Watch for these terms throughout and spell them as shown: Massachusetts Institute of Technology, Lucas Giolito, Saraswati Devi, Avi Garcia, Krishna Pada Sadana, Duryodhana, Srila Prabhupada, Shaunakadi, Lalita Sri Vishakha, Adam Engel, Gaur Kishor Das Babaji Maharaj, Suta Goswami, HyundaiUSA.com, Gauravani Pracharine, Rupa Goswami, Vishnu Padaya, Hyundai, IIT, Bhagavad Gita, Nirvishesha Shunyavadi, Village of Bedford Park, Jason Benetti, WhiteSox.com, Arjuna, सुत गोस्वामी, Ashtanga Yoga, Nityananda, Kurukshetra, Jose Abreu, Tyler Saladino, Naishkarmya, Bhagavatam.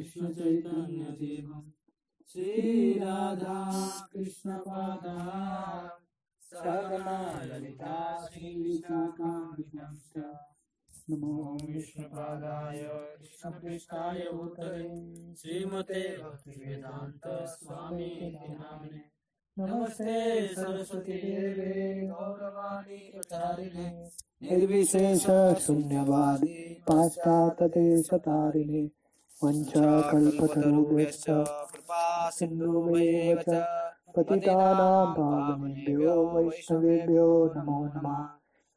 Krishna Chaitanya Deva, Sri Radha Krishna Pada Sadana Lalita Sri Vishakha Vishnu Namo Vishnu Padaya Krishna Prishthaya Uttare Srimate Bhakti Vedanta Swami Namane Namaste Saraswati Devi Gauravani Pracharine Nirvishesha Shunyavadi Pashchatya Desha Tarine Vancha Kalpatarubhyascha Kripa Sindhuvaiva Cha Patitanam Pavanebhyo Vaishnavebhyo Namo Namah.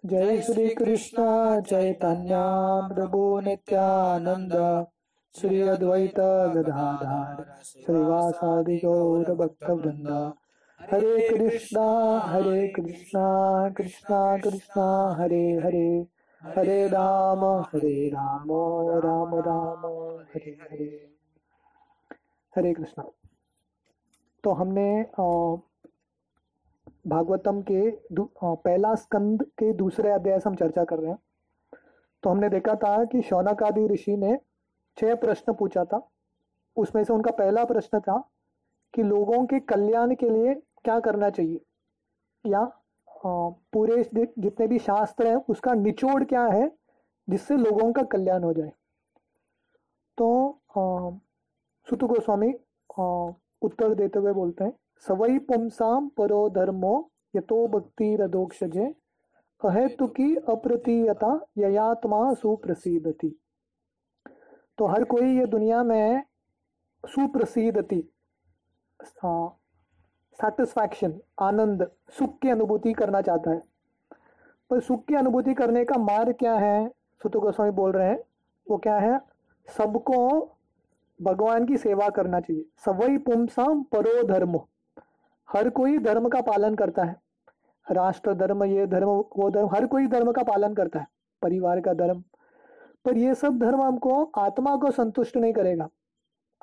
Jai Shri Krishna Chaitanya Prabhu Nityananda Shri Advaita Gadadhar Srivasadi Gaur Bhakta Vrinda. Hare Krishna Hare Krishna Krishna Krishna Hare Hare Hare Rama Hare Rama Rama Rama Hare Hare. Hare Krishna. तो हमने भागवतम के पहला स्कंद के दूसरे अध्याय से हम चर्चा कर रहे हैं. तो हमने देखा था कि शौनकादि ऋषि ने 6 प्रश्न पूछा था. उसमें से उनका पहला प्रश्न था कि लोगों के कल्याण के लिए क्या करना चाहिए, या पूरे जितने भी शास्त्र हैं उसका निचोड़ क्या है जिससे लोगों का कल्याण हो जाए. तो सुत गोस्वामी उत्तर देते हुए बोलते हैं, सवई पुंसाम परो धर्मो यतो भक्ति रदोक्षजे अहेतुकी अप्रतीयता ययात्मा सुप्रसिद्धति. तो हर कोई ये दुनिया में सुप्रसिद्धति सैटिस्फैक्शन आनंद सुख की अनुभूति करना चाहता है, पर सुख की अनुभूति करने का मार्ग क्या है? सुत गोस्वामी बोल रहे हैं वो क्या है, सबको भगवान की सेवा करना चाहिए. सवई पुंसाम परो धर्मो, हर कोई धर्म का पालन करता है. राष्ट्र धर्म, ये धर्म, वो धर्म, हर कोई धर्म का पालन करता है, परिवार का धर्म. पर ये सब धर्म हमको आत्मा को संतुष्ट नहीं करेगा.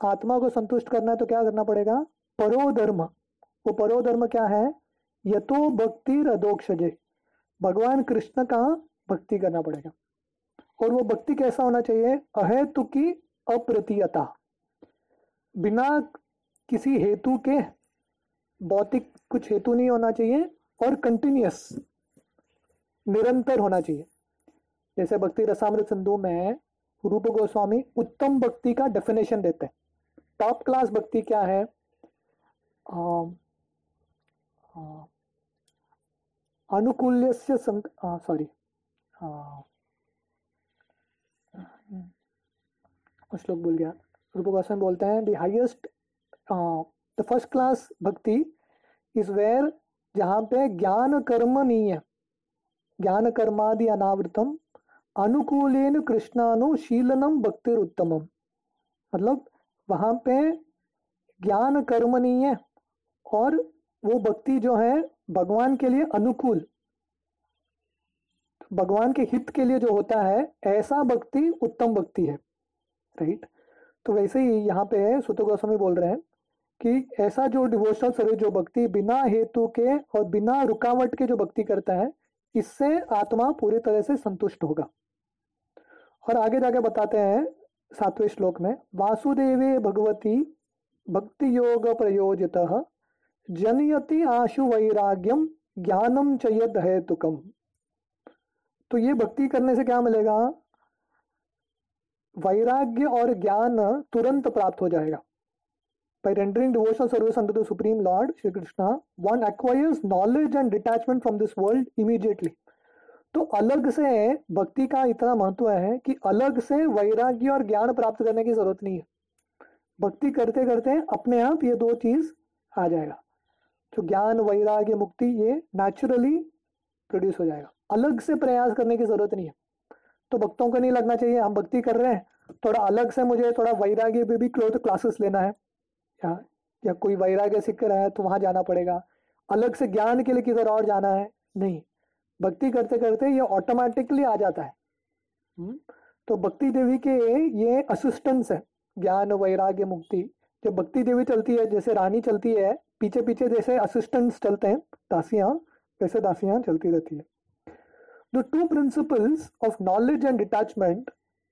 आत्मा को संतुष्ट करना है तो क्या करना पड़ेगा, परो धर्म. वो परो धर्म क्या है, यतो भक्ति रदोक्षजे, भगवान कृष्ण का भक्ति करना पड़ेगा. और वो भक्ति कैसा होना चाहिए, अहेतु की अप्रतीयता, बिना किसी हेतु के, भौतिक कुछ हेतु नहीं होना चाहिए, और कंटिन्यूअस निरंतर होना चाहिए. जैसे भक्ति रसामृत सिंधु में रूप गोस्वामी उत्तम भक्ति का डेफिनेशन देते हैं. टॉप क्लास भक्ति क्या है, अनुकूल्यस्य कुछ लोग भूल गया. रूप गोस्वामी बोलते हैं the highest the first class bhakti is where, जहाँ पे ज्ञान कर्म नहीं है, ज्ञान कर्मादि अनावृतम अनुकूलेन कृष्णानु शीलनम भक्तिर उत्तमम. मतलब वहाँ पे ज्ञान कर्म नहीं है और वो भक्ति जो है भगवान के लिए अनुकूल, भगवान के हित के लिए जो होता है, ऐसा भक्ति उत्तम भक्ति है. राइट. तो वैसे ही यहाँ पे सुत गोस्वामी बोल रहे हैं कि ऐसा जो डिवोशनल सर्विस, जो भक्ति बिना हेतु के और बिना रुकावट के जो भक्ति करता है, इससे आत्मा पूरी तरह से संतुष्ट होगा. और आगे जाके बताते हैं 7वें श्लोक में, वासुदेवे भगवती भक्ति योग प्रयोजितः जनयति आशु वैराग्यम ज्ञानम च यद हेतुकम. तो ये भक्ति करने से क्या मिलेगा, वैराग्य और ज्ञान तुरंत प्राप्त हो जाएगा. By rendering devotional service under the Supreme Lord Shri Krishna, one acquires knowledge and detachment from this world immediately. तो अलग से भक्ति का इतना महत्व है कि अलग से वैराग्य और ज्ञान प्राप्त करने की जरूरत नहीं है. भक्ति करते करते अपने आप ये दो चीज आ जाएगा. तो ज्ञान, वैराग्य, मुक्ति, ये नेचुरली प्रोड्यूस हो जाएगा. अलग से प्रयास करने की जरूरत नहीं है. तो भक्तों को नहीं लगना चाहिए हम भक्ति कर रहे हैं, थोड़ा अलग से मुझे थोड़ा वैराग्य पे भी क्लासेस लेना है, या कोई वैराग्य सीख रहा है तो वहां जाना पड़ेगा, अलग से ज्ञान के लिए किधर और जाना है. नहीं, भक्ति करते करते ये ऑटोमेटिकली आ जाता है. तो भक्ति देवी के ये असिस्टेंस है, ज्ञान, वैराग्य, मुक्ति. जब भक्ति देवी चलती है, जैसे रानी चलती है, पीछे पीछे जैसे असिस्टेंट्स चलते हैं, दासियां, वैसे दासियां चलती रहती है. The two principles of knowledge and detachment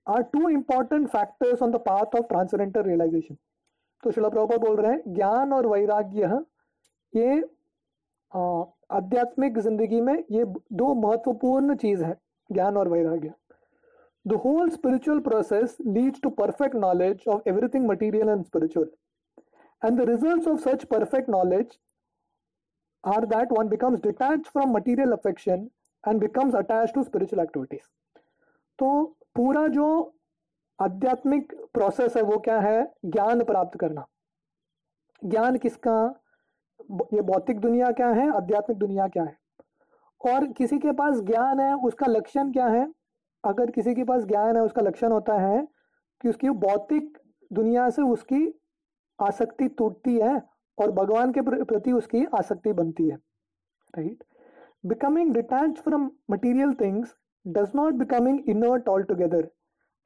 are two important factors on the path of transcendental realization. तो श्रील प्रभुपाद बोल रहे हैं ज्ञान और वैराग्य, ये आध्यात्मिक जिंदगी में ये दो महत्वपूर्ण चीज है, ज्ञान और वैराग्य. The whole spiritual process leads to perfect knowledge of everything material and spiritual. And the results of such perfect knowledge are that one becomes detached from material affection and becomes attached to spiritual activities. तो पूरा जो आध्यात्मिक process है वो क्या है? ज्ञान प्राप्त करना. ज्ञान किसका? ये भौतिक दुनिया क्या है, आध्यात्मिक दुनिया क्या है. और किसी के पास ज्ञान है, उसका लक्षण क्या है? अगर किसी के पास ज्ञान है, उसका लक्षण होता है कि उसकी भौतिक दुनिया से उसकी आसक्ति टूटती है और भगवान के प्रति उसकी आसक्ति बनती है. Right? Becoming detached from material things does not becoming inert altogether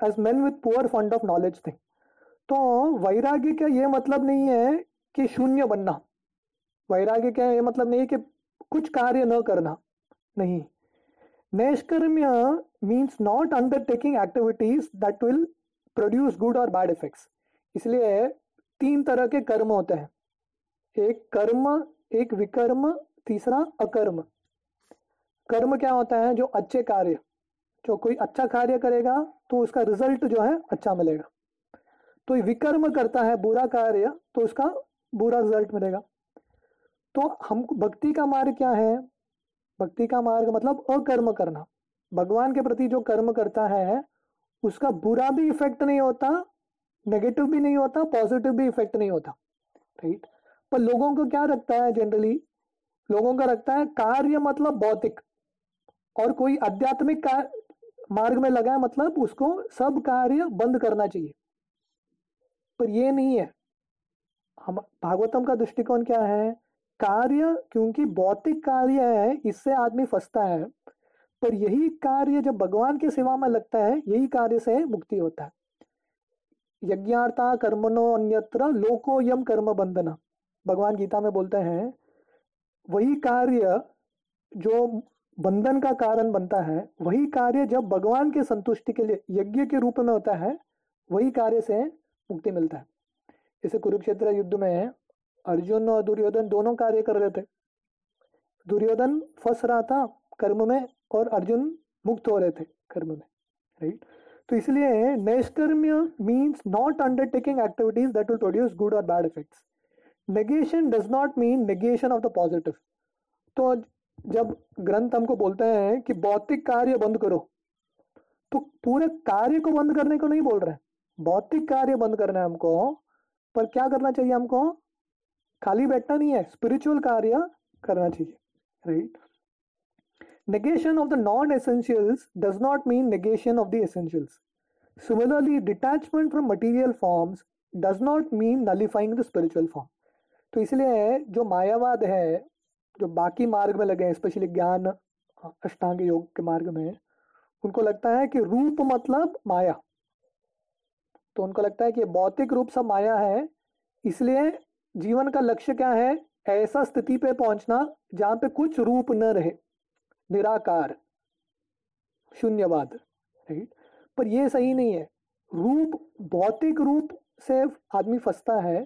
as men with poor fund of knowledge thing. तो वैराग्य का ये मतलब नहीं है कि शून्य बनना. वैराग्य का ये मतलब नहीं है कि कुछ कार्य न करना. नहीं. Naishkarmya means not undertaking activities that will produce good or bad effects. इसलिए तीन तरह के कर्म होते हैं, एक कर्म, एक विकर्म, तीसरा अकर्म. कर्म क्या होता है? जो अच्छे कार्य, जो कोई अच्छा कार्य करेगा तो उसका रिजल्ट जो है अच्छा मिलेगा. तो विकर्म करता है बुरा कार्य तो उसका बुरा रिजल्ट मिलेगा. तो हम भक्ति का मार्ग क्या है? भक्ति का मार्ग मतलब अकर्म करना. भगवान के प्रति जो कर्म करता है उसका बुरा भी इफेक्ट नहीं होता, नेगेटिव भी नहीं होता, पॉजिटिव भी इफेक्ट नहीं होता. राइट? पर लोगों को क्या रखता है? जनरली लोगों का रखता है कार्य मतलब भौतिक, और कोई आध्यात्मिक मार्ग में लगा है मतलब उसको सब कार्य बंद करना चाहिए. पर ये नहीं है. हम भागवतम का दृष्टिकोण क्या है? कार्य, क्योंकि भौतिक कार्य है, इससे आदमी फंसता है. पर यही कार्य जब भगवान के सेवा में लगता है, यही कार्य से मुक्ति होता है. यज्ञार्था कर्मणो अन्यत्र लोको यम कर्म बंधना, भगवान गीता में बोलते हैं. वही कार्य जो बंधन का कारण बनता है, वही कार्य जब भगवान के संतुष्टि के लिए यज्ञ के रूप में होता है, वही कार्य से मुक्ति मिलता है. जैसे कुरुक्षेत्र युद्ध में अर्जुन और दुर्योधन दोनों कार्य कर रहे थे. दुर्योधन फंस रहा था कर्म में और अर्जुन मुक्त हो रहे थे कर्म में. राइट? तो इसलिए नैष्कर्म्य means not undertaking activities that will produce good और bad effects. Negation does not mean negation of the positive. तो जब ग्रंथ हमको बोलते हैं कि भौतिक कार्य बंद करो, तो पूरे कार्य को बंद करने को नहीं बोल रहे. भौतिक कार्य बंद करना है हमको, पर क्या करना चाहिए हमको? खाली बैठना नहीं है, स्पिरिचुअल कार्य करना चाहिए. Right? Negation of the non essentials does not mean negation of the essentials. Similarly detachment from material forms does not mean nullifying the spiritual form. तो इसलिए जो मायावाद है, जो बाकी मार्ग में लगे हैं, स्पेशली ज्ञान अष्टांग योग के मार्ग में, उनको लगता है कि रूप मतलब माया. तो उनको लगता है कि भौतिक रूप सब माया है, इसलिए जीवन का लक्ष्य क्या है? ऐसा स्थिति पे पहुंचना जहां पे कुछ रूप न रहे, निराकार, शून्यवाद. राइट? पर यह सही नहीं है. रूप, भौतिक रूप से आदमी फंसता है,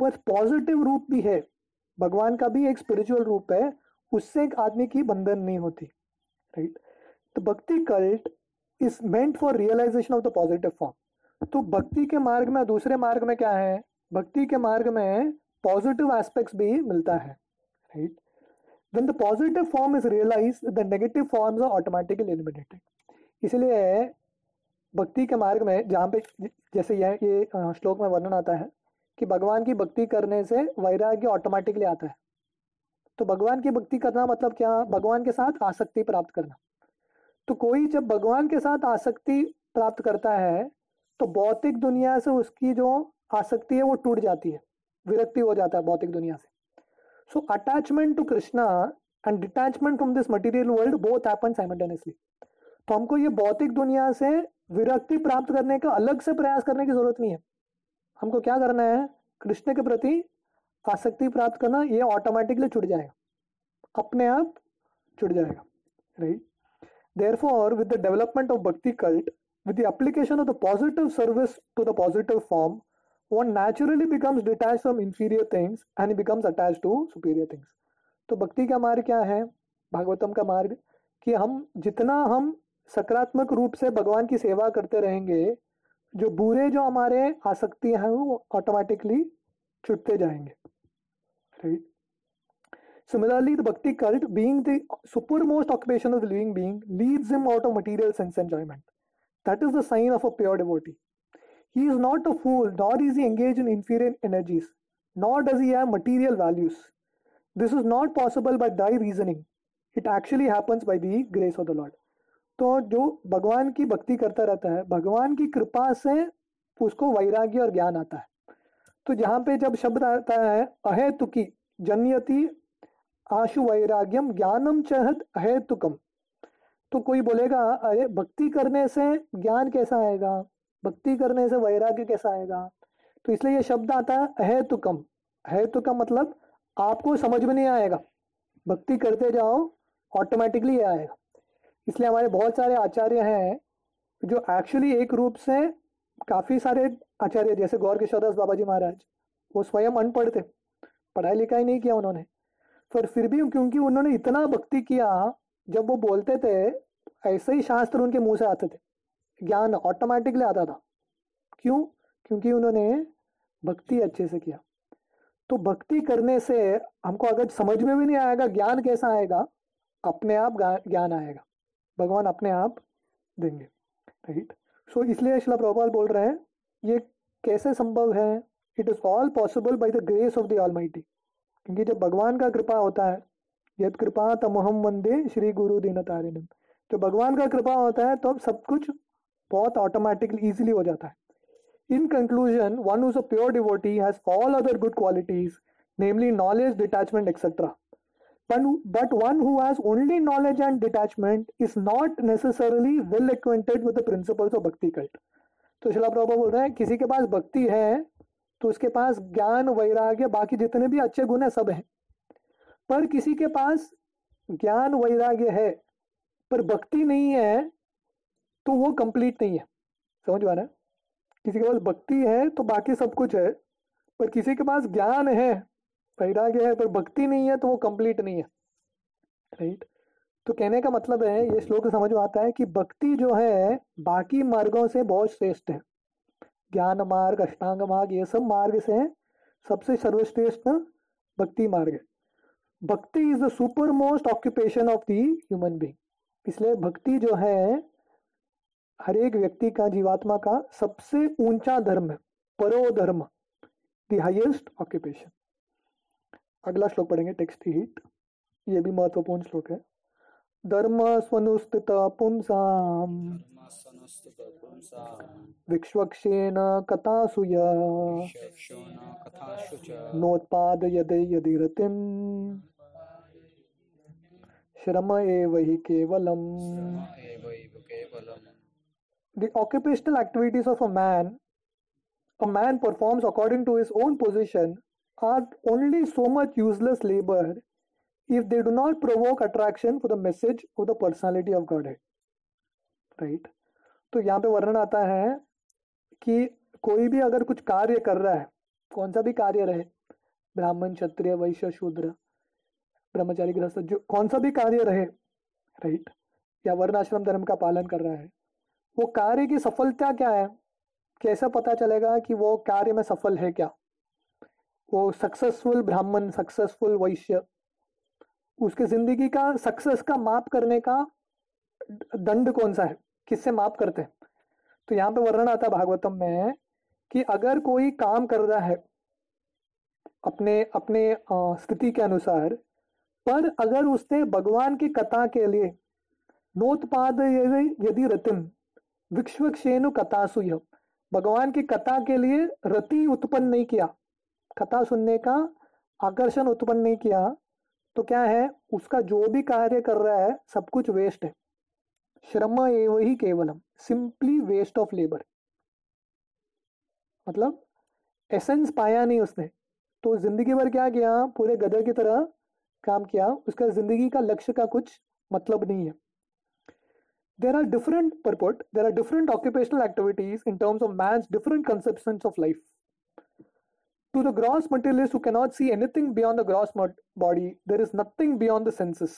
पर पॉजिटिव रूप भी है. भगवान का भी एक स्पिरिचुअल रूप है, उससे एक आदमी की बंधन नहीं होती. राइट? तो bhakti cult is meant for realisation of the positive form. तो भक्ति के मार्ग में, दूसरे मार्ग में क्या है? भक्ति के मार्ग में पॉजिटिव एस्पेक्ट्स भी मिलता है. Right? When the positive form is realised, the negative forms are automatically eliminated. इसलिए भक्ति के मार्ग में जहाँ पे, जैसे ये श्लोक में वर्णन आता है कि भगवान की भक्ति करने से वैराग्य ऑटोमेटिकली आता है. तो भगवान की भक्ति करना मतलब क्या? भगवान के साथ आसक्ति प्राप्त करना. तो कोई जब भगवान के साथ आसक्ति प्राप्त करता है तो भौतिक दुनिया से उसकी जो आसक्ति है वो टूट जाती है, विरक्ति हो जाता है भौतिक दुनिया से. So attachment to Krishna and detachment from this material world both happen simultaneously. तो हमको ये भौतिक दुनिया से विरक्ति प्राप्त करने का अलग से प्रयास करने की जरूरत नहीं है. हमको क्या करना है? कृष्ण के प्रति आसक्ति प्राप्त करना. ये ऑटोमेटिकली छूट जाएगा, अपने आप छूट जाएगा. Right? Therefore with the development of bhakti cult with the application of the positive service to the positive form, one naturally becomes detached from inferior things and he becomes attached to superior things. तो भक्ति का मार्ग क्या है, भागवतम का मार्ग, कि हम जितना हम सकारात्मक रूप से भगवान की सेवा करते रहेंगे, जो बुरे जो हमारे आसक्ति हैं वो ऑटोमेटिकली छूटते जाएंगे. Right? Similarly, the bhakti cult, being the supermost occupation of the living being, leads him out of material sense enjoyment. That is the sign of a pure devotee. He is not a fool, nor is he engaged in inferior energies, nor does he have material values. This is not possible by dry reasoning. It actually happens by the grace of the Lord. तो जो भगवान की भक्ति करता रहता है, भगवान की कृपा से उसको वैराग्य और ज्ञान आता है. तो जहाँ पे जब शब्द आता है अहेतुकी जन्यति आशु वैराग्यम ज्ञानम चहत अहेतुकम, तो कोई बोलेगा अरे भक्ति करने से ज्ञान कैसा आएगा, भक्ति करने से वैराग्य कैसा आएगा. तो इसलिए यह शब्द आता है अहेतुकम. अहेतुकम मतलब आपको समझ में नहीं आएगा, भक्ति करते जाओ ऑटोमेटिकली ये आएगा. इसलिए हमारे बहुत सारे आचार्य हैं जो एक्चुअली एक रूप से काफ़ी सारे आचार्य जैसे गौर किशोर दास बाबाजी महाराज, वो स्वयं अनपढ़ थे, पढ़ाई लिखाई नहीं किया उन्होंने, पर फिर भी क्योंकि उन्होंने इतना भक्ति किया, जब वो बोलते थे ऐसे ही शास्त्र उनके मुँह से आते थे, ज्ञान ऑटोमेटिकली आता था. क्यों? क्योंकि उन्होंने भक्ति अच्छे से किया. तो भक्ति करने से हमको अगर समझ में भी नहीं आएगा ज्ञान कैसा आएगा, अपने आप ज्ञान आएगा, भगवान अपने आप देंगे. राइट? सो इसलिए श्रील प्रभुपाद बोल रहे हैं ये कैसे संभव है, it is all possible by the grace of the almighty. क्योंकि जब भगवान का कृपा होता है, यद कृपा तमोहम वंदे श्री गुरु दीनतारिणम, जब भगवान का कृपा होता है तो अब सब कुछ बहुत ऑटोमेटिकली ईजिली हो जाता है. In conclusion, one who is a pure devotee has all other good qualities, namely knowledge, detachment, etc. But one who has only knowledge and detachment is not necessarily well acquainted with the principles of bhakti cult. तो श्रील प्रभुपाद बोल रहे हैं किसी के पास भक्ति है तो उसके पास ज्ञान वैराग्य बाकी जितने भी अच्छे गुण है सब हैं, पर किसी के पास ज्ञान वैराग्य है पर भक्ति नहीं है तो वो कंप्लीट नहीं है. समझ पा रहे हैं? किसी के पास भक्ति है तो बाकी सब कुछ है, पर किसी के पास ज्ञान है वैराग्य है पर भक्ति नहीं है तो वो कंप्लीट नहीं है. राइट? तो कहने का मतलब है, ये श्लोक समझ में आता है कि भक्ति जो है बाकी मार्गों से बहुत श्रेष्ठ है. ज्ञान मार्ग, अष्टांग मार्ग, ये सब मार्ग से सबसे सर्वश्रेष्ठ भक्ति मार्ग है. Bhakti is the super most occupation of the human being. इसलिए भक्ति जो है हर एक व्यक्ति का, जीवात्मा का सबसे ऊंचा धर्म है, परो धर्म, द हाईएस्ट ऑक्यूपेशन. अगला श्लोक पढ़ेंगे टेक्स्ट हीट, ये भी महत्वपूर्ण श्लोक है. धर्म स्वनुस्थित पुंसाम विक्षवक्षेन कथासुया नोत्पाद यदे यदि रतिम श्रम एव हि केवलम. The occupational activities of a man performs according to his own position are only so much useless labor if they do not provoke attraction for the message of the personality of Godhead. Right? तो यहाँ पे वर्णन आता है कि कोई भी अगर कुछ कार्य कर रहा है, कौन सा भी कार्य रहे, ब्राह्मण, क्षत्रिय, वैश्य, शूद्र, ब्रह्मचारी, गृहस्थ, जो कौन सा भी कार्य रहे, राइट, या वर्णाश्रम धर्म का पालन कर रहा है, वो कार्य की सफलता क्या है, कैसा पता चलेगा कि वो कार्य में सफल है क्या? वो सक्सेसफुल ब्राह्मण, सक्सेसफुल वैश्य, उसके जिंदगी का सक्सेस का माप करने का दंड कौन सा है, किससे माप करते हैं? तो यहाँ पे वर्णन आता है भागवतम में कि अगर कोई काम कर रहा है अपने स्थिति के अनुसार, पर अगर उसने भगवान की कथा के लिए नोत्पाद यदि रतिम विक्षवक्षेनु कथासुय, भगवान की कथा के लिए रति उत्पन्न नहीं किया, कथा सुनने का आकर्षण उत्पन्न नहीं किया, तो क्या है, उसका जो भी कार्य कर रहा है सब कुछ वेस्ट है. श्रम एव ही केवलम, सिंपली वेस्ट ऑफ लेबर, मतलब एसेंस पाया नहीं उसने, तो जिंदगी भर क्या किया, पूरे गधे की तरह काम किया, उसका जिंदगी का लक्ष्य का कुछ मतलब नहीं है. there are different purport, there are different occupational activities in terms of man's different conceptions of life. To the gross materialist who cannot see anything beyond the gross body, there is nothing beyond the senses.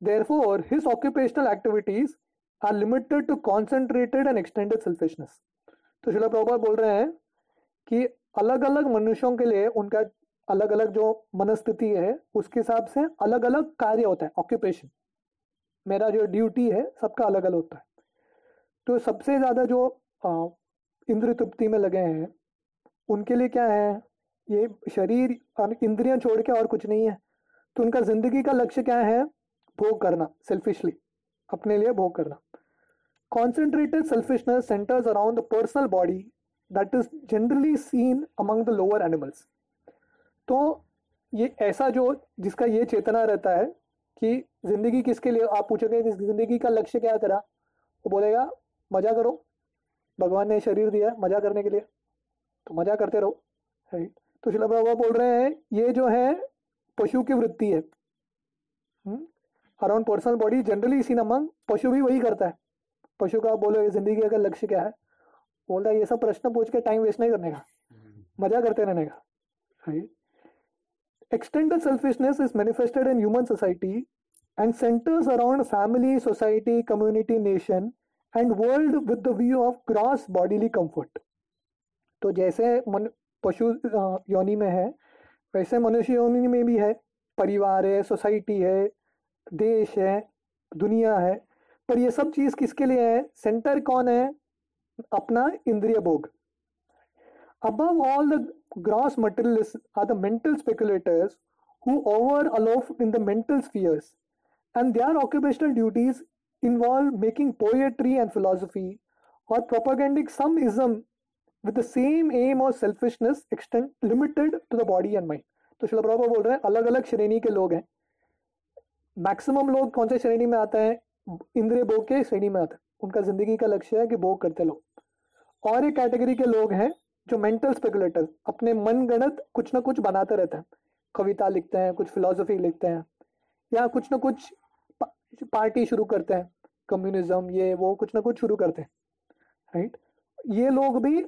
Therefore, his occupational activities are limited to concentrated and extended selfishness. तो श्रील प्रभुपाद बोल रहे हैं कि अलग अलग मनुष्यों के लिए उनका अलग अलग जो मनस्थिति है उसके हिसाब से अलग अलग कार्य होता है. ऑक्यूपेशन, मेरा जो ड्यूटी है सबका अलग अलग होता है. तो सबसे ज्यादा जो इंद्रिय तृप्ति में लगे हैं उनके लिए क्या है, ये शरीर इंद्रियां छोड़ के और कुछ नहीं है. तो उनका जिंदगी का लक्ष्य क्या है, भोग करना, सेल्फिशली अपने लिए भोग करना. Concentrated selfishness centers around the personal body that is generally seen among the lower animals. तो ये ऐसा जो जिसका ये चेतना रहता है कि जिंदगी किसके लिए, आप पूछोगे जिंदगी का लक्ष्य क्या करा, वो बोलेगा मजा करो, भगवान ने शरीर दिया है मजा करने के लिए, तो मजा करते रहो, राइट. तो श्रील प्रभुपाद बोल रहे हैं ये जो है पशु की वृत्ति है. Around personal body generally seen among, पशु भी वही करता है. पशु का बोलो ये जिंदगी का लक्ष्य क्या है, बोलता है ये सब प्रश्न पूछ के टाइम वेस्ट नहीं करने का, मजा करते रहने का, right. Extended selfishness is manifested in human society and centers around family, society, community, nation and world with the view of gross bodily comfort. तो जैसे पशु योनि में है वैसे मनुष्य योनि में भी है. परिवार है, सोसाइटी है, देश है, दुनिया है, पर ये सब चीज किसके लिए है, सेंटर कौन है, अपना इंद्रिय भोग. Above all the gross materialists are the mental speculators who hover aloft in the mental spheres, and their occupational duties involve making poetry and philosophy or propagating some ism with the same aim of selfishness extent limited to the body and mind. तो श्रील प्रभुपाद बोल रहे हैं अलग अलग श्रेणी के लोग हैं. मैक्सिमम लोग कौन से श्रेणी में आते हैं, इंद्रिय भोग के श्रेणी में आते हैं. उनका जिंदगी का लक्ष्य है कि भोग करते लो. और एक कैटेगरी के लोग हैं जो मेंटल स्पेकुलेटर्स, अपने मन गणत कुछ ना कुछ बनाते रहते हैं, कविता लिखते हैं, कुछ फिलॉसफी लिखते हैं, या कुछ ना कुछ पार्टी शुरू करते हैं, कम्युनिज्म ये वो कुछ ना कुछ शुरू करते हैं, राइट. ये लोग भी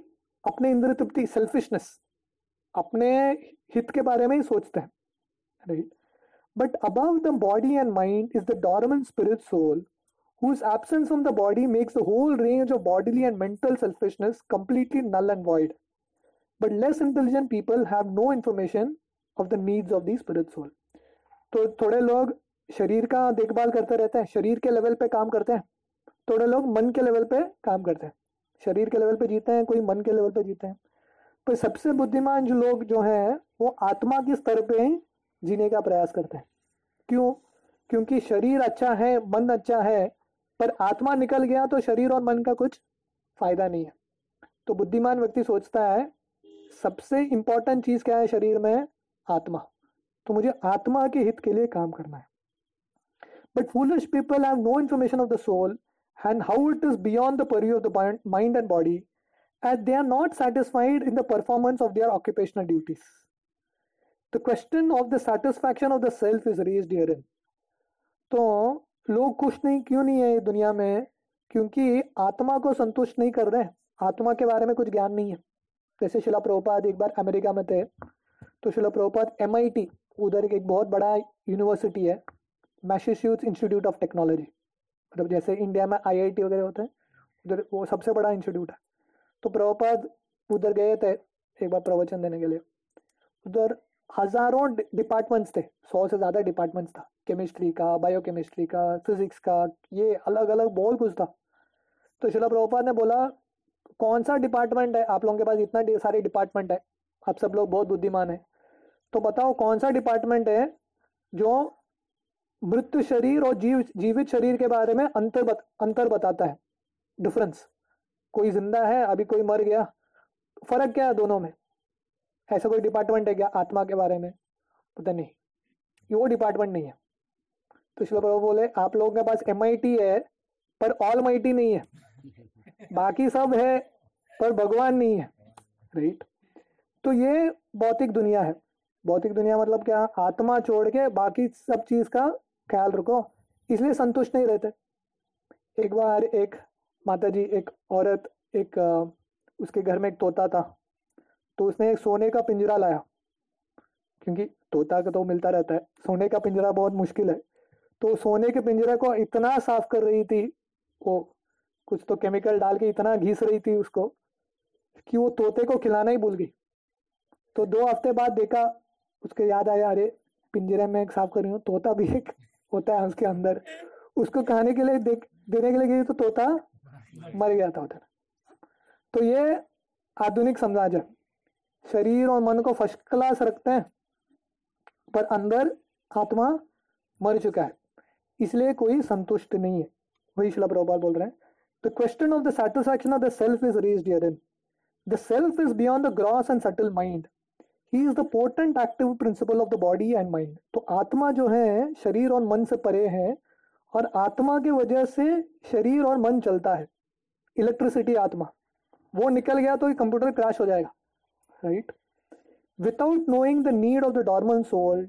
अपने इंद्रिय तृप्ति, सेल्फिशनेस, अपने हित के बारे में ही सोचते हैं, right. But above the body and mind is the dormant spirit soul whose absence from the body makes the whole range of bodily and mental selfishness completely null and void. But less intelligent people have no information of the needs of the spirit soul. तो थोड़े लोग शरीर का देखभाल करते रहते हैं, शरीर के लेवल पे काम करते हैं, थोड़े लोग मन के लेवल पे काम करते हैं, शरीर के लेवल पे जीते हैं, कोई मन के लेवल पे जीते हैं. पर सबसे बुद्धिमान जो लोग जो हैं वो आत्मा के स्तर पे जीने का प्रयास करते हैं. क्यों? क्योंकि शरीर अच्छा है, मन अच्छा है, पर आत्मा निकल गया तो शरीर और मन का कुछ फायदा नहीं है. तो बुद्धिमान व्यक्ति सोचता है सबसे इंपॉर्टेंट चीज क्या है शरीर में, आत्मा, तो मुझे आत्मा के हित के लिए काम करना है. But foolish people have no information of the soul and how it is beyond the परिधि of the mind and body and they are not satisfied in the performance of their occupational duties. The question of the satisfaction of the self is raised herein. तो लोग कुछ नहीं क्यों नहीं है दुनिया में, क्योंकि आत्मा को संतुष्ट नहीं कर रहे, आत्मा के बारे में कुछ ज्ञान नहीं है. जैसे श्रील प्रभुपाद एक बार अमेरिका में थे, तो श्रील प्रभुपाद MIT, उधर एक बहुत बड़ा यूनिवर्सिटी है, मैसेच्यूसेट्स इंस्टीट्यूट ऑफ टेक्नोलॉजी, मतलब जैसे इंडिया में IIT वगैरह होते हैं, उधर वो सबसे बड़ा इंस्टीट्यूट है. तो प्रभुपाद उधर गए थे एक बार प्रवचन देने के लिए. उधर हजारों डिपार्टमेंट्स थे, 100 से ज़्यादा डिपार्टमेंट्स था, केमिस्ट्री का, बायोकेमिस्ट्री का, फिजिक्स का, ये अलग अलग बहुत कुछ था. तो श्रील प्रभुपाद ने बोला कौन सा डिपार्टमेंट है, आप लोगों के पास इतना सारे डिपार्टमेंट है, आप सब लोग बहुत बुद्धिमान है, तो बताओ कौन सा डिपार्टमेंट है जो मृत शरीर और जीवित शरीर के बारे में अंतर बताता है, डिफरेंस, कोई जिंदा है अभी कोई मर गया, फर्क क्या है दोनों में, ऐसा कोई डिपार्टमेंट है क्या आत्मा के बारे में, पता नहीं, ये वो डिपार्टमेंट नहीं है. तो श्रील प्रभुपाद बोले आप लोगों के पास MIT है पर ऑलमाइटी नहीं है, बाकी सब है पर भगवान नहीं है, राइट. तो ये भौतिक दुनिया है. भौतिक दुनिया मतलब क्या, आत्मा छोड़ के बाकी सब चीज का ख्याल रखो, इसलिए संतुष्ट नहीं रहते. एक बार एक माताजी, एक औरत, एक उसके घर में एक तोता था, तो उसने एक सोने का पिंजरा लाया, क्योंकि तोता का तो मिलता रहता है, सोने का पिंजरा बहुत मुश्किल है। तो सोने के पिंजरे को इतना साफ कर रही थी वो, कुछ तो केमिकल डाल के इतना घिस रही थी उसको, कि वो तोते को खिलाना ही भूल गई। तो 2 हफ्ते बाद देखा, उसके याद आया, अरे पिंजरे में एक साफ कर रही हूँ, तोता भी एक होता है उसके अंदर, उसको खाने के लिए देने के लिए गई तो तोता मर गया था उधर। तो ये आधुनिक समाज है, शरीर और मन को फर्स्ट क्लास रखते हैं, पर अंदर आत्मा मर चुका है, इसलिए कोई संतुष्ट नहीं है। वही श्रील प्रभुपाद बोल रहे हैं, the question of the satisfaction of the self is raised here in the self is beyond the gross and subtle mind he is the potent active principle of the body and mind. तो आत्मा जो है शरीर और मन से परे है, और आत्मा की वजह से शरीर और मन चलता है। इलेक्ट्रिसिटी आत्मा, वो निकल गया तो ये कंप्यूटर क्रैश हो जाएगा, right? Without knowing the need of the dormant soul,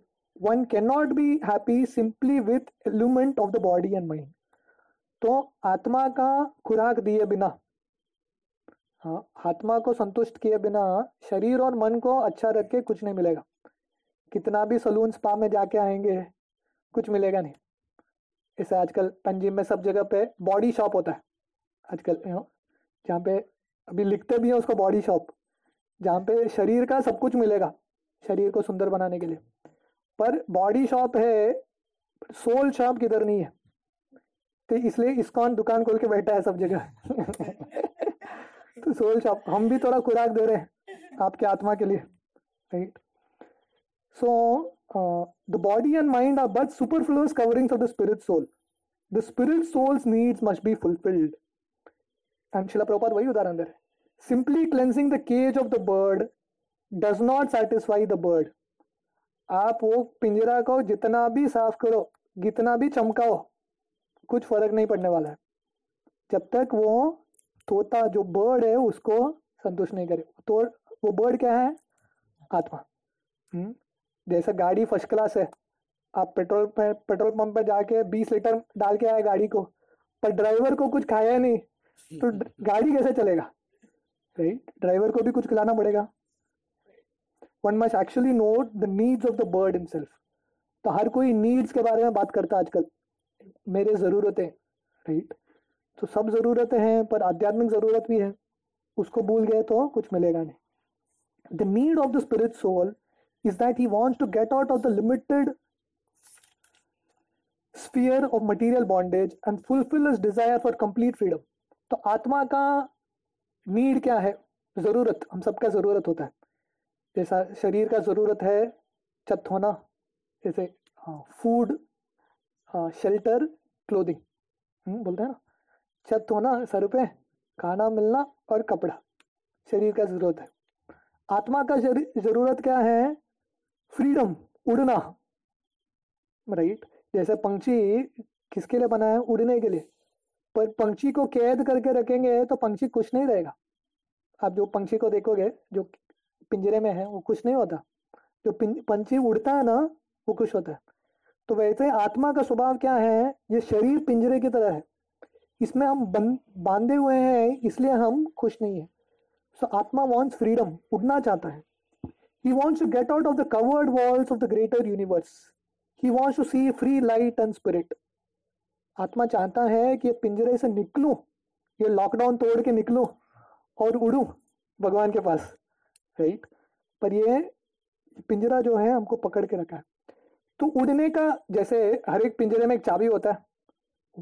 one cannot be happy simply with element of the body and mind. तो आत्मा का खुराक दिए बिना, हाँ, आत्मा को संतुष्ट किए बिना शरीर और मन को अच्छा रख के कुछ नहीं मिलेगा। कितना भी सलून स्पा में जाके आएंगे, कुछ मिलेगा नहीं। ऐसे आजकल पंजीम में सब जगह पे बॉडी शॉप होता है आजकल, जहाँ पे अभी लिखते भी हैं उसको बॉडी शॉप, जहाँ पे शरीर का सब कुछ मिलेगा शरीर को सुंदर बनाने के लिए, पर बॉडी शॉप है, सोल शॉप किधर नहीं है। तो इसलिए इस्कॉन दुकान खोल के बैठा है सब जगह तो सोल शॉप, हम भी थोड़ा खुराक दे रहे हैं आपके आत्मा के लिए, right? So the body and mind are but superfluous coverings of the spirit soul. The spirit soul's needs must be fulfilled. And Srila Prabhupada वही उदाहरण दे रहे हैं. Simply cleansing the cage of the bird does not satisfy the bird. आप वो पिंजरा को जितना भी साफ करो, जितना भी चमकाओ, कुछ फर्क नहीं पड़ने वाला है जब तक वो तोता जो बर्ड है उसको संतुष्ट नहीं करे। तो वो बर्ड क्या है? आत्मा। जैसा गाड़ी फर्स्ट क्लास है, आप पेट्रोल पंप पे जाके 20 लीटर डाल के आए गाड़ी को, पर ड्राइवर को कुछ खाया नहीं तो गाड़ी कैसे चलेगा, राइट? ड्राइवर को भी कुछ खिलाना पड़ेगा। One must actually note the needs of the bird himself. तो हर कोई नीड्स के बारे में बात करता है आजकल, मेरे ज़रूरतें, राइट? तो सब ज़रूरतें हैं, पर आध्यात्मिक ज़रूरत भी है, उसको भूल गए तो कुछ मिलेगा नहीं। The need of the spirit soul is that he wants to get out of the limited sphere of material bondage and fulfill his desire for complete freedom. तो आत्मा का नीड क्या है? ज़रूरत, हम सबका ज़रूरत होता है। जैसा शरीर का ज़रूरत है छत होना, जैसे फूड, शेल्टर, क्लोथिंग, बोलते हैं ना, छत होना, सर पे खाना मिलना और कपड़ा, शरीर का ज़रूरत है। आत्मा का ज़रूरत क्या है? फ्रीडम, उड़ना, राइट? जैसे पंछी किसके लिए बना है? उड़ने के लिए। पर पंछी को कैद करके रखेंगे तो पंछी कुछ नहीं रहेगा। आप जो पंछी को देखोगे जो पिंजरे में है वो कुछ नहीं होता, जो पंछी उड़ता है ना वो खुश होता है। तो वैसे आत्मा का स्वभाव क्या है? ये शरीर पिंजरे की तरह है, इसमें हम बांधे हुए हैं, इसलिए हम खुश नहीं है। सो आत्मा वांट्स फ्रीडम, उड़ना चाहता है। He wants to get out of the covered walls of the greater universe. He wants to see free light and spirit. आत्मा चाहता है कि ये पिंजरे से निकलूं, ये लॉकडाउन तोड़ के निकलूं और उड़ूं भगवान के पास, राइट? पर ये पिंजरा जो है हमको पकड़ के रखा है। तो उड़ने का, जैसे हर एक पिंजरे में एक चाबी होता है,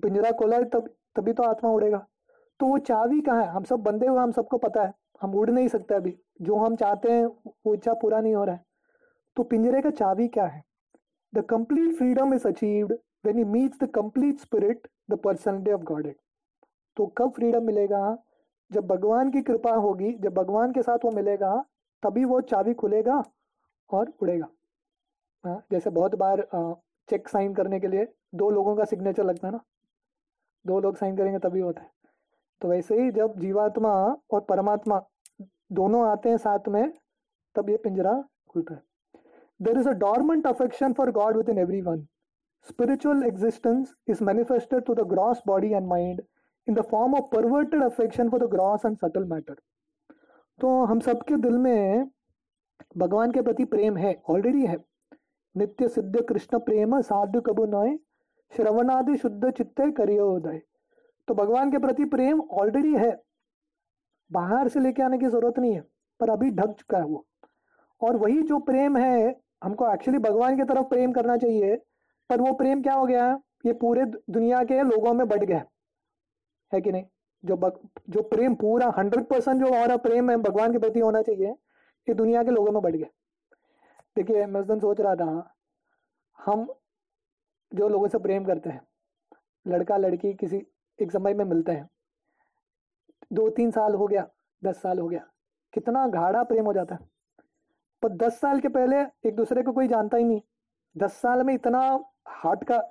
पिंजरा खोला है तभी तो आत्मा उड़ेगा। तो वो चाबी कहाँ है? हम सब बंधे हुए, हम सबको पता है, हम उड़ नहीं सकते। अभी जो हम चाहते हैं वो इच्छा पूरा नहीं हो रहा है। तो पिंजरे का चाबी क्या है? The complete freedom is achieved when he meets the complete spirit, the personality of God. तो कब फ्रीडम मिलेगा? जब भगवान की कृपा होगी, जब भगवान के साथ वो मिलेगा, तभी वो चाबी खुलेगा और उड़ेगा। हाँ, जैसे बहुत बार चेक साइन करने के लिए 2 लोगों का सिग्नेचर लगता है ना, 2 लोग साइन करेंगे तभी होता है। तो वैसे ही जब जीवात्मा और परमात्मा दोनों आते हैं साथ में, तब ये पिंजरा खुलता है। There is a dormant affection for God within everyone. Spiritual existence is manifested to the gross body and mind in the form of perverted affection for the gross and subtle matter. तो हम सबके दिल में भगवान के प्रति प्रेम है, already है. नित्य सिद्ध कृष्ण प्रेम साधु कबू नॉय श्रवणादि शुद्ध चित्त करियो उदय. तो भगवान के प्रति प्रेम ऑलरेडी है, बाहर से लेके आने की जरूरत नहीं है, पर अभी ढक चुका है वो. और वही जो प्रेम है, हमको एक्चुअली भगवान की तरफ प्रेम करना चाहिए, पर वो प्रेम क्या हो गया, ये पूरे दुनिया के लोगों में बढ़ गया है कि नहीं. जो प्रेम पूरा 100% जो हमारा प्रेम है भगवान के प्रति होना चाहिए, ये दुनिया के लोगों में बढ़ गया. देखिए, मैं उस दिन सोच रहा था, हम जो लोगों से प्रेम करते हैं, लड़का लड़की किसी एक समय में मिलते हैं, 2-3 साल हो गया, 10 साल हो गया, कितना गाढ़ा प्रेम हो जाता है. पर 10 साल के पहले एक दूसरे को कोई जानता ही नहीं. 10 साल में इतना हार्ट का,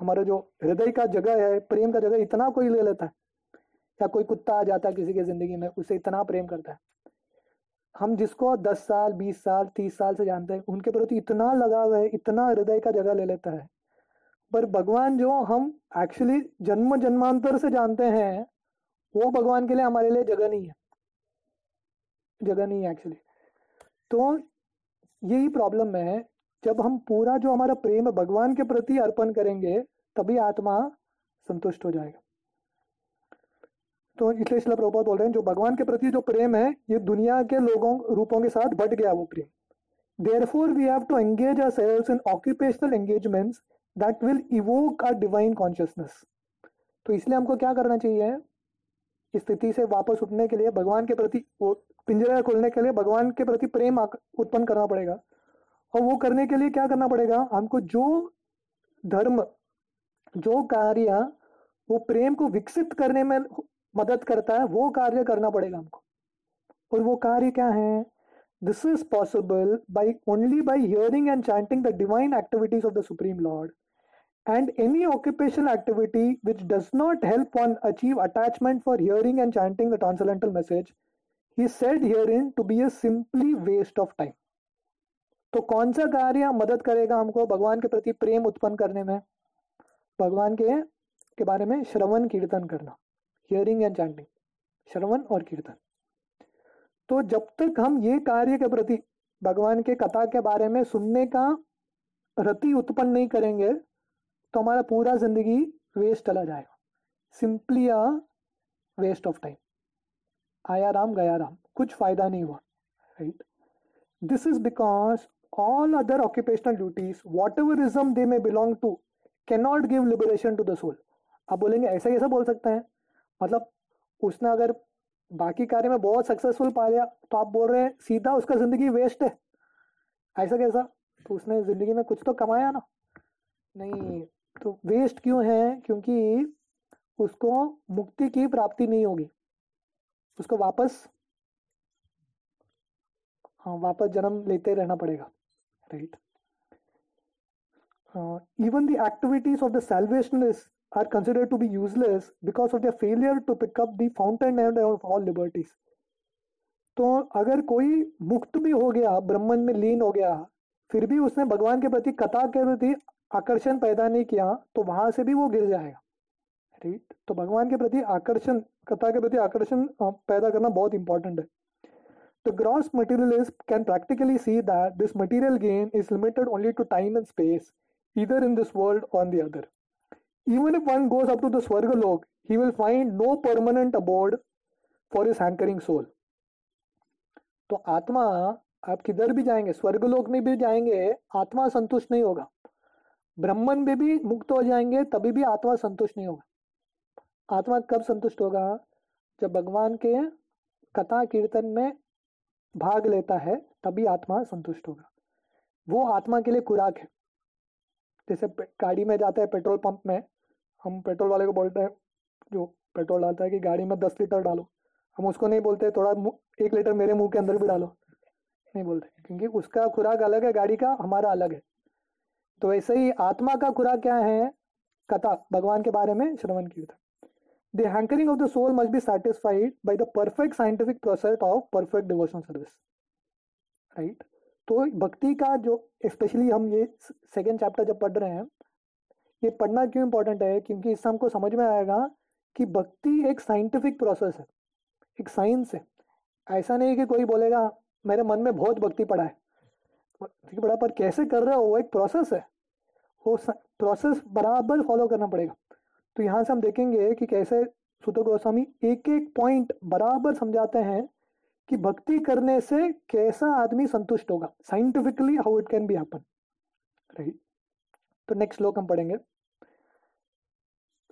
हमारा जो हृदय का जगह है, प्रेम का जगह, इतना कोई ले लेता है. या कोई कुत्ता आ जाता है किसी के जिंदगी में, उसे इतना प्रेम करता है. हम जिसको 10 साल 20 साल 30 साल से जानते हैं, उनके प्रति इतना लगाव है, इतना हृदय का जगह ले लेता है. पर भगवान जो हम एक्चुअली जन्म जन्मांतर से जानते हैं, वो भगवान के लिए, हमारे लिए जगह नहीं है, जगह नहीं है एक्चुअली. तो यही प्रॉब्लम है. जब हम पूरा जो हमारा प्रेम है भगवान के प्रति अर्पण करेंगे, तभी आत्मा संतुष्ट हो जाएगा. तो इसलिए श्रील प्रभुपाद बोल रहे हैं, जो भगवान के प्रति जो प्रेम है, ये दुनिया के लोगों रूपों के साथ बढ़ गया वो प्रेम. Therefore we have to engage ourselves in occupational engagements that will evoke our divine consciousness. तो इसलिए हमको क्या करना चाहिए, इस स्थिति से वापस उठने के लिए भगवान के प्रति, वो पिंजरा खोलने के लिए भगवान के प्रति प्रेम उत्पन्न करना पड़ेगा. और वो करने के लिए क्या करना पड़ेगा, हमको जो धर्म, जो कार्य वो प्रेम को विकसित करने में मदद करता है, वो कार्य करना पड़ेगा हमको. और वो कार्य क्या है, this is possible by only by hearing and chanting the divine activities of the supreme Lord and any occupational activity which does not help one achieve attachment for hearing and chanting the transcendental message is said herein to be a simply waste of time. तो कौन सा कार्य मदद करेगा हमको भगवान के प्रति प्रेम उत्पन्न करने में, भगवान के बारे में श्रवण कीर्तन करना, hearing and chanting, श्रवण और कीर्तन. तो जब तक हम ये कार्य के प्रति, भगवान के कथा के बारे में सुनने का रति उत्पन्न नहीं करेंगे, तो हमारा पूरा जिंदगी वेस्ट चला जाएगा, simply a waste of time. आया राम गया राम, कुछ फायदा नहीं हुआ, right. This is because all other occupational duties whatever ism they may belong to can not give liberation to the soul. आप बोलेंगे ऐसा कैसा बोल सकते हैं, मतलब उसने अगर बाकी कार्य में बहुत सक्सेसफुल पाया, तो आप बोल रहे हैं सीधा उसका जिंदगी वेस्ट है, ऐसा कैसा, तो उसने जिंदगी में कुछ तो कमाया ना. नहीं, तो वेस्ट क्यों है, क्योंकि उसको मुक्ति की प्राप्ति नहीं होगी, उसको वापस जन्म लेते रहना पड़ेगा, right. Even the activities of the salvationist are considered to be useless because of the failure to pick up the fountain and of all liberties. तो अगर कोई मुक्त भी हो गया, ब्रह्मन में लीन हो गया, फिर भी उसने भगवान के प्रति, कथा के प्रति आकर्षण पैदा नहीं किया, तो वहां से भी वो गिर जाएगा, राइट. तो भगवान के प्रति आकर्षण, कथा के प्रति आकर्षण पैदा करना बहुत इंपॉर्टेंट है. The gross materialist can practically see that this material gain is limited only to time and space, either in this world on the other. Even if one goes up to the स्वर्गलोक, he will find no permanent abode for his hankering soul. तो आत्मा, आप किधर भी जाएंगे, स्वर्गलोक में भी जाएंगे, आत्मा संतुष्ट नहीं होगा. ब्रह्मन में भी मुक्त हो जाएंगे, तभी भी आत्मा संतुष्ट नहीं होगा. आत्मा कब संतुष्ट होगा, जब भगवान के कथा कीर्तन में भाग लेता है, तभी आत्मा संतुष्ट होगा. वो आत्मा के लिए खुराक है. जैसे गाड़ी में जाता है, पेट्रोल पंप में हम पेट्रोल वाले को बोलते हैं, जो पेट्रोल डालता है, कि गाड़ी में 10 लीटर डालो. हम उसको नहीं बोलते थोड़ा 1 लीटर मेरे मुँह के अंदर भी डालो, नहीं बोलते, क्योंकि उसका खुराक अलग है, गाड़ी का हमारा अलग है. तो वैसे ही आत्मा का खुराक क्या है, कथा, भगवान के बारे में श्रवण कीर्तन. The hankering of the soul must be satisfied by the perfect scientific process of perfect devotional service, right. तो भक्ति का जो, स्पेशली हम ये सेकेंड चैप्टर जब पढ़ रहे हैं, ये पढ़ना क्यों इम्पोर्टेंट है, क्योंकि इससे हमको समझ में आएगा कि भक्ति एक साइंटिफिक प्रोसेस है, एक साइंस है। ऐसा नहीं कि कोई बोलेगा मेरे मन में बहुत भक्ति पड़ा है, ठीक पड़ा, पर कैसे कर रहे हो वो एक प्रोसेस है, वो प्रोसेस बराबर फॉलो करना पड़ेगा। तो यहाँ से हम देखेंगे कि कैसे सुत गोस्वामी एक एक पॉइंट बराबर समझाते हैं कि भक्ति करने से कैसा आदमी संतुष्ट होगा, scientifically how it can be happen, right. तो नेक्स्ट श्लोक हम पढ़ेंगे,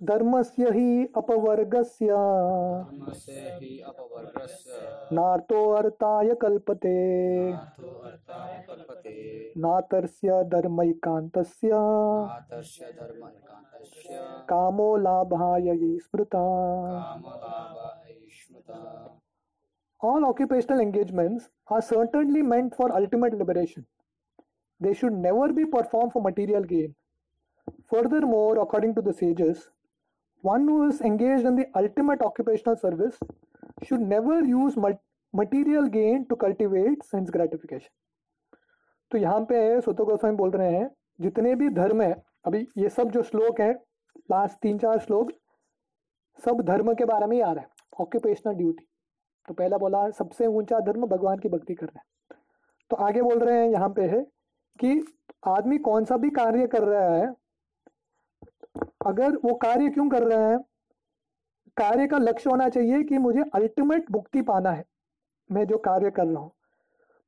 धर्मस्य हि अपवर्गस्य नार्तो अर्थाय कल्पते नातर्स्य धर्मैकान्तस्य कामो लाभाय स्मृता। All occupational engagements are certainly meant for ultimate liberation. They should never be performed for material gain. Furthermore, according to the sages, one who is engaged in the ultimate occupational service should never use material gain to cultivate sense gratification. तो यहाँ पे सुत गोस्वामी बोल रहे हैं जितने भी धर्म है, अभी ये सब जो श्लोक है लास्ट 3-4 श्लोक सब धर्म के बारे में ही आ रहा है, ऑक्यूपेशनल ड्यूटी। तो पहला बोला सबसे ऊंचा धर्म भगवान की भक्ति करना है, तो आगे बोल रहे हैं यहाँ पे है कि आदमी कौन सा भी कार्य कर रहा है, अगर वो कार्य क्यों कर रहा है, कार्य का लक्ष्य होना चाहिए कि मुझे अल्टीमेट मुक्ति पाना है मैं जो कार्य कर रहा हूं।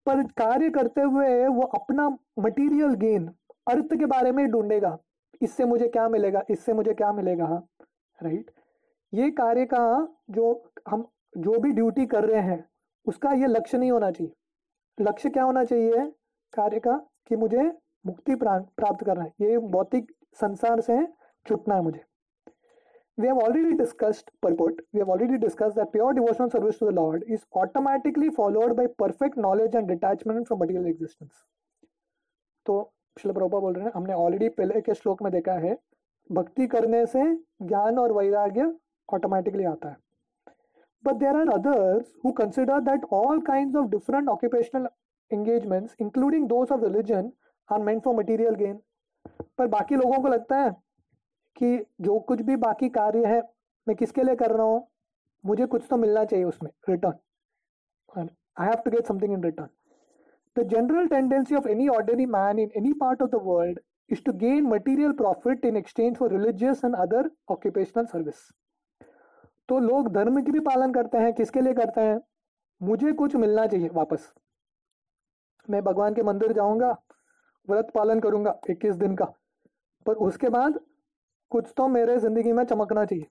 पर कार्य करते हुए वो अपना मटेरियल गेन अर्थ के बारे में ढूंढेगा, इससे मुझे क्या मिलेगा, इससे मुझे क्या मिलेगा, राइट। ये कार्य का जो हम जो भी ड्यूटी कर रहे हैं उसका ये लक्ष्य नहीं होना चाहिए। लक्ष्य क्या होना चाहिए कार्य का, कि मुझे मुक्ति प्राप्त करना है, ये भौतिक संसार से छुटना है मुझे। We have already discussed purport. We have already discussed that pure devotional service to the Lord is automatically followed by perfect knowledge and detachment from material existence. तो श्रील प्रभुपाद बोल रहे हैं हमने ऑलरेडी पहले के श्लोक में देखा है भक्ति करने से ज्ञान और वैराग्य ऑटोमेटिकली आता है। But there are others who consider that all kinds of different occupational engagements, including those of religion, are meant for material gain. पर बाकी लोगों को लगता है कि जो कुछ भी बाकी कार्य है मैं किसके लिए कर रहा हूँ, मुझे कुछ तो मिलना चाहिए उसमें return, I have to get something in return. The general tendency of any ordinary man in any part of the world is to gain material profit in exchange for religious and other occupational service. तो लोग धर्म की भी पालन करते हैं, किसके लिए करते हैं, मुझे कुछ मिलना चाहिए वापस, मैं भगवान के मंदिर जाऊंगा, व्रत पालन करूंगा 21 दिन का, पर उसके बाद कुछ तो मेरे जिंदगी में चमकना चाहिए,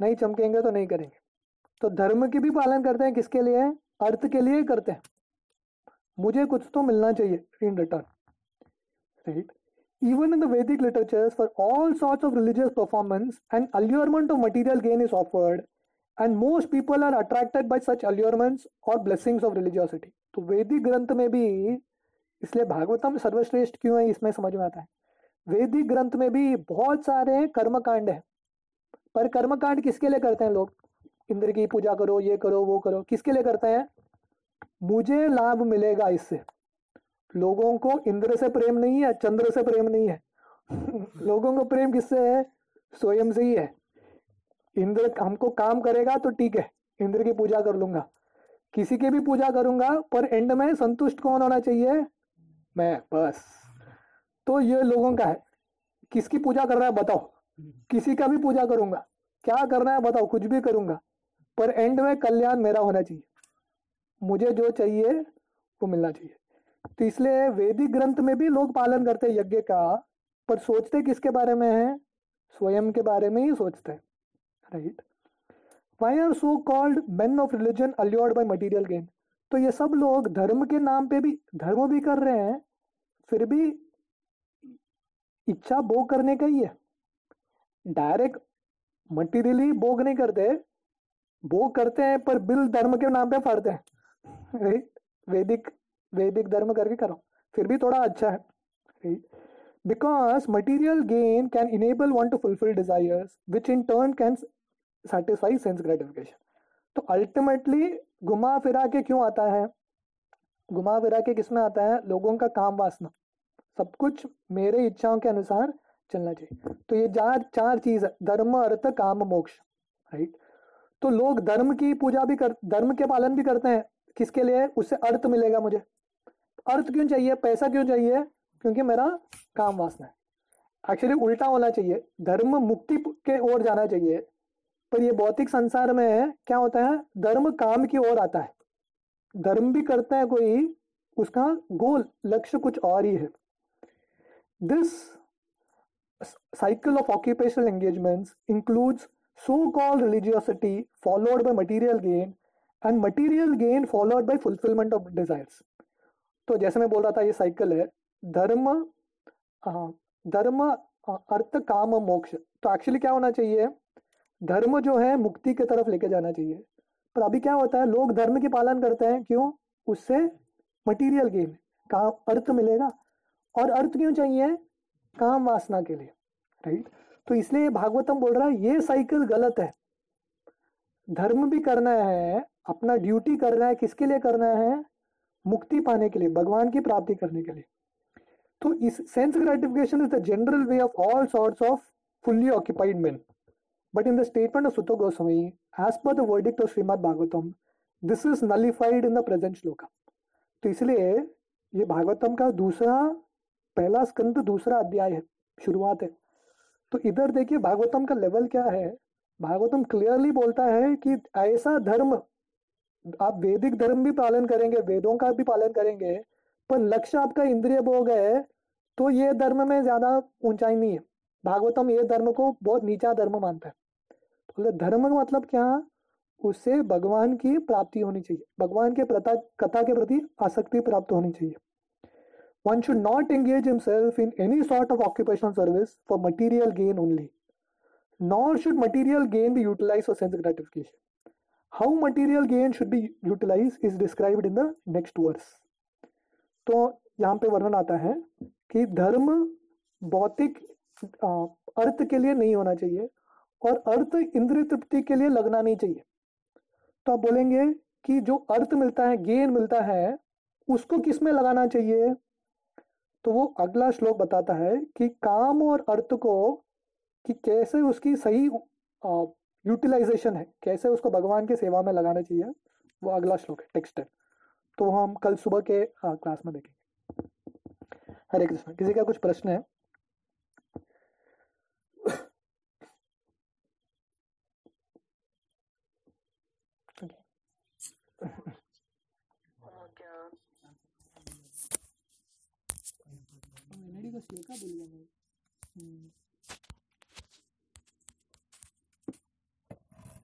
नहीं चमकेंगे तो नहीं करेंगे। तो धर्म की भी पालन करते हैं किसके लिए, अर्थ के लिए करते हैं, मुझे कुछ तो मिलना चाहिए in return, right. Even in the Vedic literatures, for all sorts of religious performance, an allurement of material gain is offered, and most people are attracted by such allurements or blessings of religiosity. तो वैदिक ग्रंथ में भी, इसलिए भागवतम सर्वश्रेष्ठ क्यों है इसमें समझ में आता है, वैदिक ग्रंथ में भी बहुत सारे कर्मकांड है, पर कर्मकांड किसके लिए करते हैं लोग, इंद्र की पूजा करो, ये करो, वो करो, किसके लिए करते हैं, मुझे लाभ मिलेगा इससे। लोगों को इंद्र से प्रेम नहीं है, चंद्र से प्रेम नहीं है, लोगों को प्रेम किससे है, स्वयं से ही है। इंद्र हमको काम करेगा तो ठीक है, इंद्र की पूजा कर लूंगा, किसी की भी पूजा करूंगा, पर एंड में संतुष्ट कौन होना चाहिए, मैं, बस। तो ये लोगों का है, किसकी पूजा कर रहा है बताओ, किसी का भी पूजा करूंगा, क्या करना है बताओ, कुछ भी करूंगा, पर एंड में कल्याण मेरा होना चाहिए, मुझे जो चाहिए वो मिलना चाहिए। तो इसलिए वैदिक ग्रंथ में भी लोग पालन करते हैं यज्ञ का, पर सोचते किसके बारे में है, स्वयं के बारे में ही सोचते हैं, right. Why are so called men of religion allured by material gain. तो ये सब लोग धर्म के नाम पे भी, धर्म भी कर रहे हैं, फिर भी इच्छा भोग करने का ही है, डायरेक्ट मटेरियली भोग नहीं करते, भोग करते हैं पर बिल धर्म के नाम पे फाड़ते हैं, राइट। वैदिक धर्म करके करो फिर भी थोड़ा अच्छा है। Because material gain can enable one to fulfil desires which in turn can satisfy sense gratification. तो अल्टीमेटली घुमा फिरा के क्यों आता है, घुमा फिरा के किसमें आता है, लोगों का काम वासना, सब कुछ मेरे इच्छाओं के अनुसार चलना चाहिए। तो ये चार चीज है, धर्म अर्थ काम मोक्ष, राइट। तो लोग धर्म की पूजा भी धर्म के पालन भी करते हैं, किसके लिए? उससे अर्थ मिलेगा मुझे। अर्थ क्यों चाहिए, पैसा क्यों चाहिए? क्योंकि मेरा काम वासना है। एक्चुअली उल्टा होना चाहिए, धर्म मुक्ति के ओर जाना चाहिए, पर ये भौतिक संसार में क्या होता है, धर्म काम की ओर आता है। धर्म भी करता है कोई, उसका गोल लक्ष्य कुछ और ही है। This cycle of occupational engagements includes so-called religiosity followed by material gain and material gain followed by fulfillment of desires. तो जैसे मैं बोल रहा था, ये cycle है धर्म अर्थ काम मोक्ष। तो एक्चुअली क्या होना चाहिए, धर्म जो है मुक्ति की तरफ लेके जाना चाहिए, पर अभी क्या होता है, लोग धर्म की पालन करते हैं, क्यों? उससे मटीरियल गेन, काम अर्थ मिलेगा, और अर्थ क्यों चाहिए, काम वासना के लिए, राइट। तो इसलिए भागवतम बोल रहा है ये साइकिल गलत है। धर्म भी करना है, अपना ड्यूटी करना है, किसके लिए करना है, मुक्ति पाने के लिए, भगवान की प्राप्ति करने के लिए। तो इस sense gratification is the general way of all sorts of fully occupied men, but in the statement of Suta Goswami as per the verdict of Shrimad Bhagavatam this is nullified in the present shloka. तो इसलिए ये भागवतम का पहला स्कंद दूसरा अध्याय है, शुरुआत है। तो इधर देखिए भागवतम का लेवल क्या है। भागवतम क्लियरली बोलता है कि ऐसा धर्म, आप वैदिक धर्म भी पालन करेंगे, वेदों का भी पालन करेंगे, पर लक्ष्य आपका इंद्रिय भोग है, तो ये धर्म में ज्यादा ऊंचाई नहीं है। भागवतम ये धर्म को बहुत नीचा धर्म मानता है। तो धर्म का मतलब क्या, उससे भगवान की प्राप्ति होनी चाहिए, भगवान के कथा के प्रति आसक्ति प्राप्त होनी चाहिए। One should not engage himself in any sort of occupational service for material gain only, nor should material gain be utilized for sense gratification. How material gain should be utilized is described in the next verse. तो यहाँ पे वर्णन आता है कि धर्म भौतिक अर्थ के लिए नहीं होना चाहिए, और अर्थ इंद्रिय तृप्ति के लिए लगना नहीं चाहिए। तो आप बोलेंगे कि जो अर्थ मिलता है, गेन मिलता है, उसको किस में लगाना चाहिए? तो वो अगला श्लोक बताता है कि काम और अर्थ को कि कैसे उसकी सही यूटिलाइजेशन है, कैसे उसको भगवान की सेवा में लगाना चाहिए, वो अगला श्लोक है, टेक्स्ट है। तो हम कल सुबह के क्लास में देखेंगे। हरे कृष्ण। किसी का कुछ प्रश्न है? का बोलिए।